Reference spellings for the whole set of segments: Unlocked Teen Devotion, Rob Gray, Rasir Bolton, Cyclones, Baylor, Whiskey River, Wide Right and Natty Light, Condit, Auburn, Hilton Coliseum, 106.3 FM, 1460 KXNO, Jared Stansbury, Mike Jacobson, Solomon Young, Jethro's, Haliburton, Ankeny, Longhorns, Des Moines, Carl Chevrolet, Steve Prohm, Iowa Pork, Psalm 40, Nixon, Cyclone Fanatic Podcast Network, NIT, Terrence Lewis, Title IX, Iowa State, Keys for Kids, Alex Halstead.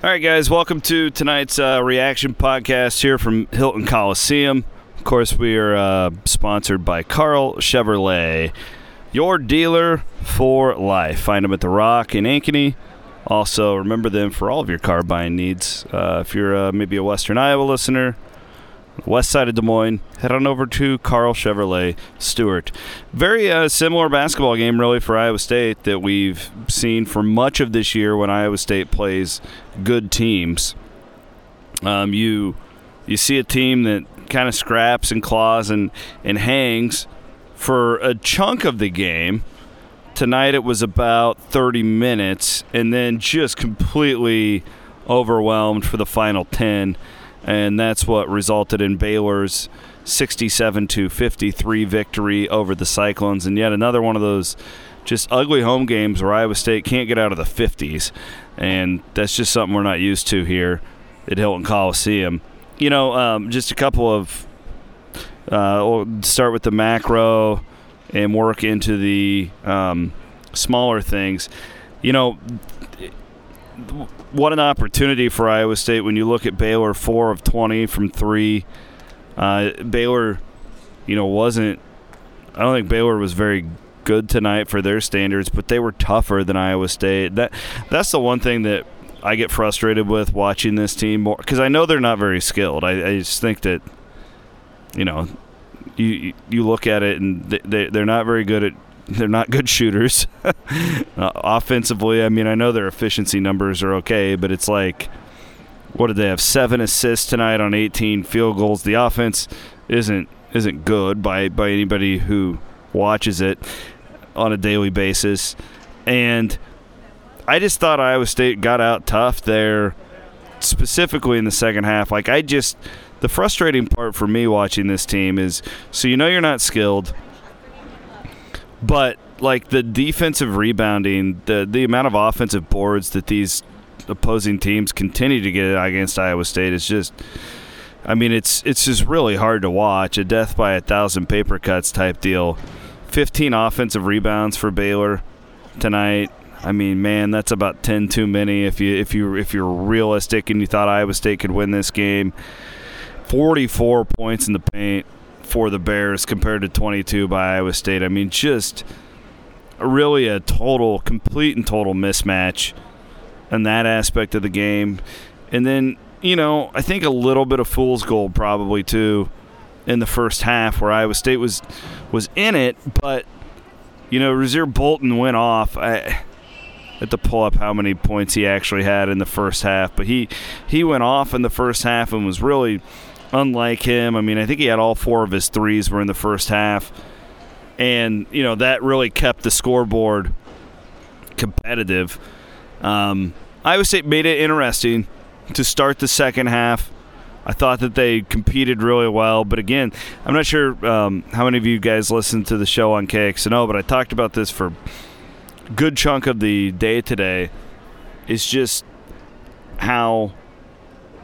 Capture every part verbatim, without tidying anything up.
All right, guys, welcome to tonight's uh, reaction podcast here from Hilton Coliseum. Of course, we are uh, sponsored by Carl Chevrolet, your dealer for life. Find them at The Rock in Ankeny. Also, remember them for all of your car buying needs. Uh, if you're uh, maybe a Western Iowa listener, west side of Des Moines, head on over to Carl Chevrolet Stewart. Very uh, similar basketball game, really, for Iowa State that we've seen for much of this year when Iowa State plays good teams. Um, you you see a team that kind of scraps and claws and, and hangs for a chunk of the game. Tonight it was about thirty minutes, and then just completely overwhelmed for the final ten. And that's what resulted in Baylor's sixty-seven to fifty-three victory over the Cyclones. And yet another one of those just ugly home games where Iowa State can't get out of the fifties. And that's just something we're not used to here at Hilton Coliseum. You know, um, just a couple of uh, – we'll start with the macro and work into the um, smaller things. You know – what an opportunity for Iowa State when you look at Baylor, four of twenty from three. Uh, Baylor, you know, wasn't – I don't think Baylor was very good tonight for their standards, but they were tougher than Iowa State. That That's the one thing that I get frustrated with watching this team more, because I know they're not very skilled. I, I just think that, you know, you you look at it and they, they, they're not very good at – they're not good shooters. uh, offensively, I mean, I know their efficiency numbers are okay, but it's like, what did they have? Seven assists tonight on eighteen field goals. The offense isn't isn't good by, by anybody who watches it on a daily basis. And I just thought Iowa State got out tough there, specifically in the second half. Like, I just – the frustrating part for me watching this team is, so you know you're not skilled – but, like, the defensive rebounding, the the amount of offensive boards that these opposing teams continue to get against Iowa State is just – I mean, it's it's just really hard to watch, a death by a thousand paper cuts type deal. fifteen offensive rebounds for Baylor tonight. I mean, man, that's about ten too many if, you, if, you, if you're realistic and you thought Iowa State could win this game. forty-four points in the paint for the Bears compared to twenty-two by Iowa State. I mean, just really a total, complete and total mismatch in that aspect of the game. And then, you know, I think a little bit of fool's gold probably too in the first half where Iowa State was was in it, but, you know, Rasir Bolton went off. I had to pull up how many points he actually had in the first half, but he he went off in the first half and was really – unlike him. I mean, I think he had all four of his threes were in the first half. And, you know, that really kept the scoreboard competitive. Um, Iowa State made it interesting to start the second half. I thought that they competed really well. But, again, I'm not sure um, how many of you guys listened to the show on K X N O, but I talked about this for a good chunk of the day today. It's just how,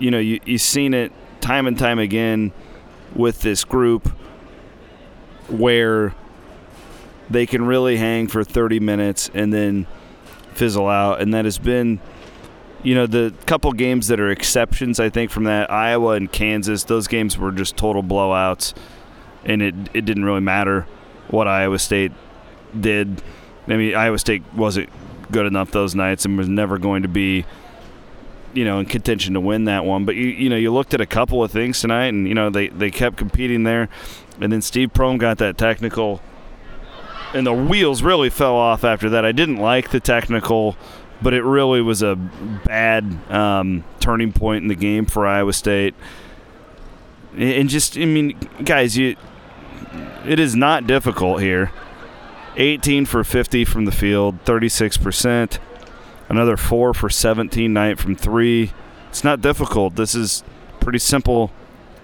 you know, you, you've seen it time and time again with this group where they can really hang for thirty minutes and then fizzle out. And that has been, you know, the couple games that are exceptions, I think, from that, Iowa and Kansas, those games were just total blowouts, and it, it didn't really matter what Iowa State did. I mean, Iowa State wasn't good enough those nights and was never going to be, you know, in contention to win that one. But, you you know, you looked at a couple of things tonight, and, you know, they, they kept competing there. And then Steve Prohm got that technical, and the wheels really fell off after that. I didn't like the technical, but it really was a bad um, turning point in the game for Iowa State. And just, I mean, guys, you it is not difficult here. eighteen for fifty from the field, thirty-six percent. Another four for seventeen night from three. it's not difficult. This is pretty simple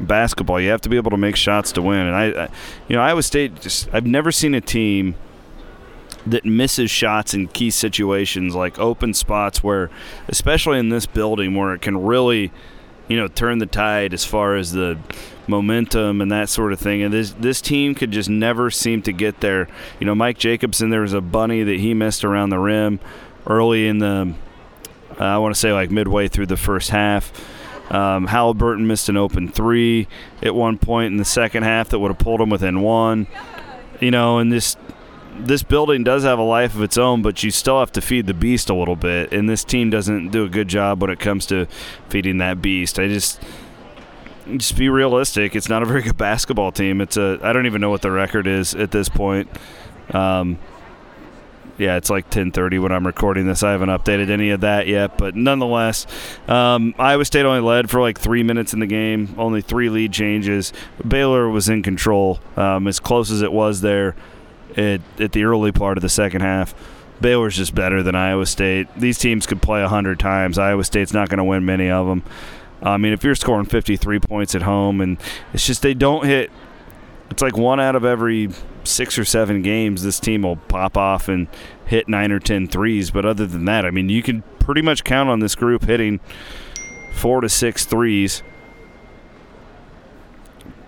basketball. You have to be able to make shots to win. And I, I you know, Iowa State just, I've never seen a team that misses shots in key situations, like open spots where, especially in this building, where it can really, you know, turn the tide as far as the momentum and that sort of thing. And this this team could just never seem to get there. You know, Mike Jacobson, there was a bunny that he missed around the rim early in the, uh, I want to say like midway through the first half. Um, Haliburton missed an open three at one point in the second half that would have pulled him within one. You know, and this this building does have a life of its own, but you still have to feed the beast a little bit, and this team doesn't do a good job when it comes to feeding that beast. I just just be realistic. It's not a very good basketball team. It's a I don't even know what the record is at this point. Um, yeah, it's like ten thirty when I'm recording this. I haven't updated any of that yet, but nonetheless, um, Iowa State only led for like three minutes in the game, only three lead changes. Baylor was in control, um, as close as it was there at, at the early part of the second half. Baylor's just better than Iowa State. These teams could play one hundred times. Iowa State's not going to win many of them. I mean, if you're scoring fifty-three points at home, and it's just they don't hit – it's like one out of every six or seven games this team will pop off and hit nine or ten threes. But other than that, I mean, you can pretty much count on this group hitting four to six threes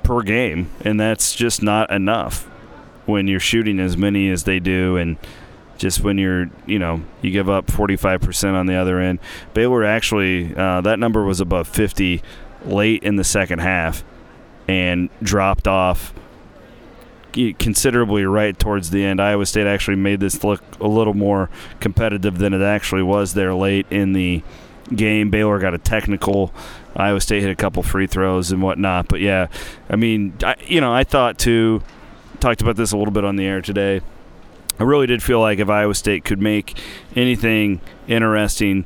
per game, and that's just not enough when you're shooting as many as they do. And just when you're, you know, you give up forty-five percent on the other end. Baylor actually, uh, that number was above fifty late in the second half and dropped off considerably right towards the end. Iowa State actually made this look a little more competitive than it actually was there late in the game. Baylor got a technical. Iowa State hit a couple free throws and whatnot. But, yeah, I mean, I, you know, I thought, too, talked about this a little bit on the air today. I really did feel like if Iowa State could make anything interesting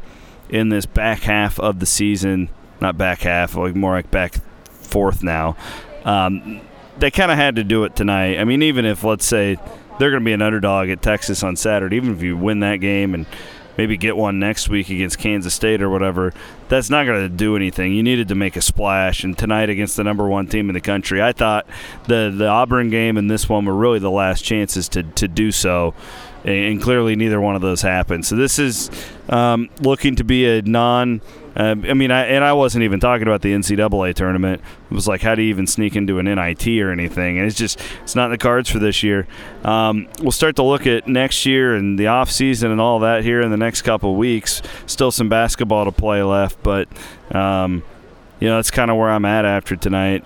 in this back half of the season, not back half, like more like back fourth now, um, they kind of had to do it tonight. I mean, even if, let's say, they're going to be an underdog at Texas on Saturday, even if you win that game and maybe get one next week against Kansas State or whatever, that's not going to do anything. You needed to make a splash, and tonight against the number one team in the country, I thought the the Auburn game and this one were really the last chances to, to do so, and clearly neither one of those happened. So this is um, looking to be a non uh, – I mean, I, and I wasn't even talking about the N C double A tournament. It was like, how do you even sneak into an N I T or anything? And it's just – it's not in the cards for this year. Um, we'll start to look at next year and the offseason and all that here in the next couple of weeks. Still some basketball to play left, but, um, you know, that's kind of where I'm at after tonight.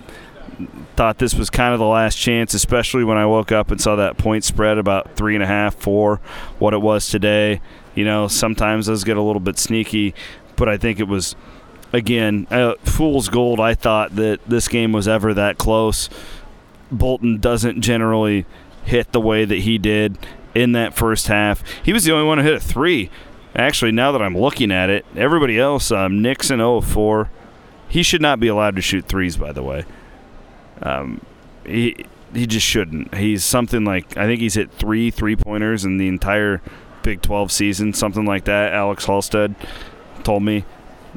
Thought this was kind of the last chance, especially when I woke up and saw that point spread about three and a half, four, what it was today. You know, sometimes those get a little bit sneaky, but I think it was, again, uh, fool's gold. I thought that this game was ever that close. Bolton doesn't generally hit the way that he did in that first half. He was the only one who hit a three. Actually, now that I'm looking at it, everybody else, um, Nixon oh for four. He should not be allowed to shoot threes, by the way. Um, he he just shouldn't. He's something like, I think he's hit three three-pointers in the entire Big twelve season, something like that. Alex Halstead told me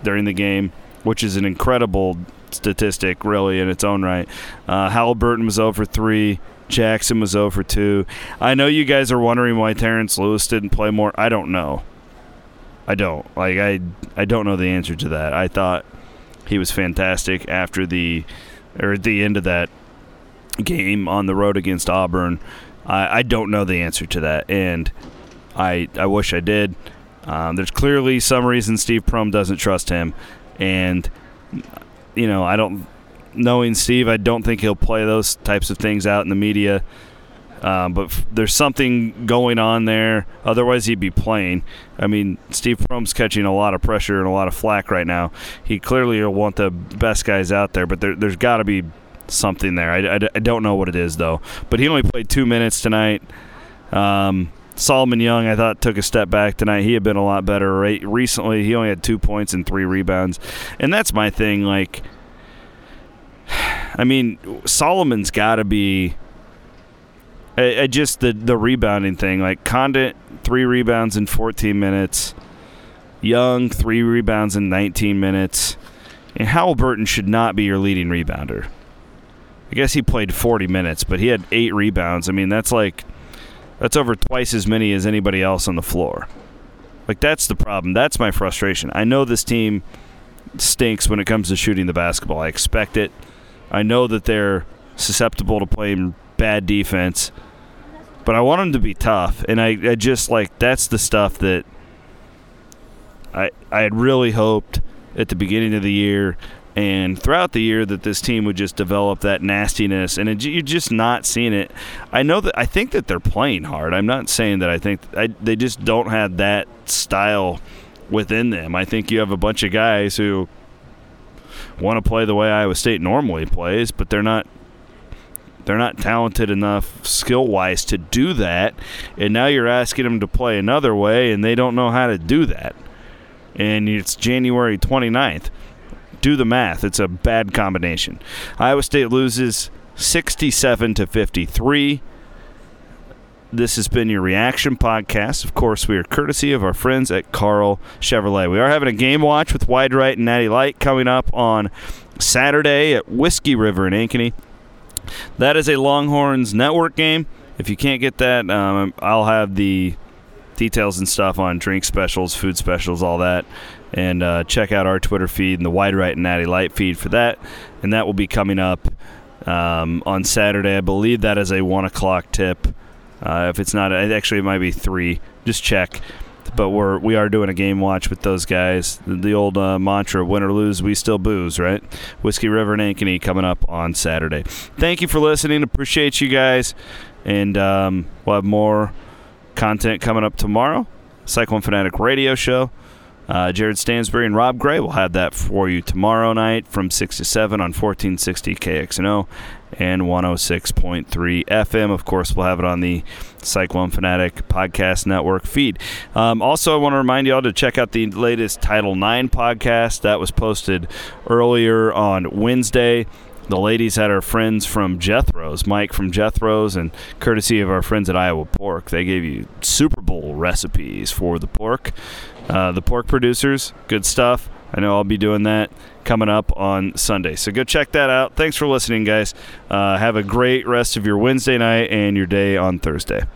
during the game, which is an incredible statistic, really, in its own right. Uh, Haliburton was oh for three. Jackson was oh for two. I know you guys are wondering why Terrence Lewis didn't play more. I don't know. I don't. Like, I, I don't know the answer to that. I thought he was fantastic after the – or at the end of that game on the road against Auburn. I, I don't know the answer to that, and I I wish I did. Um, there's clearly some reason Steve Prohm doesn't trust him, and, you know, I don't – knowing Steve, I don't think he'll play those types of things out in the media, um, but f- there's something going on there. Otherwise, he'd be playing. I mean, Steve Prohm's catching a lot of pressure and a lot of flack right now. He clearly will want the best guys out there, but there, there's got to be something there. I, I, I don't know what it is, though. But he only played two minutes tonight. Um, Solomon Young, I thought, took a step back tonight. He had been a lot better right? recently. He only had two points and three rebounds. And that's my thing. Like, I mean, Solomon's got to be – I just the, the rebounding thing, like Condit, three rebounds in fourteen minutes. Young, three rebounds in nineteen minutes. And Haliburton should not be your leading rebounder. I guess he played forty minutes, but he had eight rebounds. I mean, that's like that's over twice as many as anybody else on the floor. Like, that's the problem. That's my frustration. I know this team stinks when it comes to shooting the basketball. I expect it. I know that they're susceptible to playing bad defense, but I want them to be tough. And I, I just, like, that's the stuff that I I had really hoped at the beginning of the year and throughout the year that this team would just develop that nastiness, and it, you're just not seeing it. I know that I think that they're playing hard. I'm not saying that I think I, they just don't have that style within them. I think you have a bunch of guys who want to play the way Iowa State normally plays, but they're not they're not talented enough skill-wise to do that. And now you're asking them to play another way, and they don't know how to do that. And it's January twenty-ninth. Do the math. It's a bad combination. Iowa State loses sixty-seven to fifty-three. This has been your Reaction Podcast. Of course, we are courtesy of our friends at Carl Chevrolet. We are having a game watch with Wide Right and Natty Light coming up on Saturday at Whiskey River in Ankeny. That is a Longhorns network game. If you can't get that, um, I'll have the details and stuff on drink specials, food specials, all that. And uh, check out our Twitter feed and the Wide Right and Natty Light feed for that. And that will be coming up um, on Saturday. I believe that is a one o'clock tip. Uh, if it's not, actually it might be three. Just check. But we're, we are doing a game watch with those guys. The, the old uh, mantra, win or lose, we still booze, right? Whiskey River and Ankeny coming up on Saturday. Thank you for listening. Appreciate you guys. And um, we'll have more content coming up tomorrow. Cyclone Fanatic Radio Show. Uh, Jared Stansbury and Rob Gray will have that for you tomorrow night from six to seven on fourteen sixty K X N O and one oh six point three F M. Of course, we'll have it on the Cyclone Fanatic Podcast Network feed. Um, also, I want to remind you all to check out the latest Title nine podcast. That was posted earlier on Wednesday. The ladies had our friends from Jethro's, Mike from Jethro's, and courtesy of our friends at Iowa Pork. They gave you Super Bowl recipes for the pork. Uh, the pork producers, good stuff. I know I'll be doing that coming up on Sunday. So go check that out. Thanks for listening, guys. Uh, have a great rest of your Wednesday night and your day on Thursday.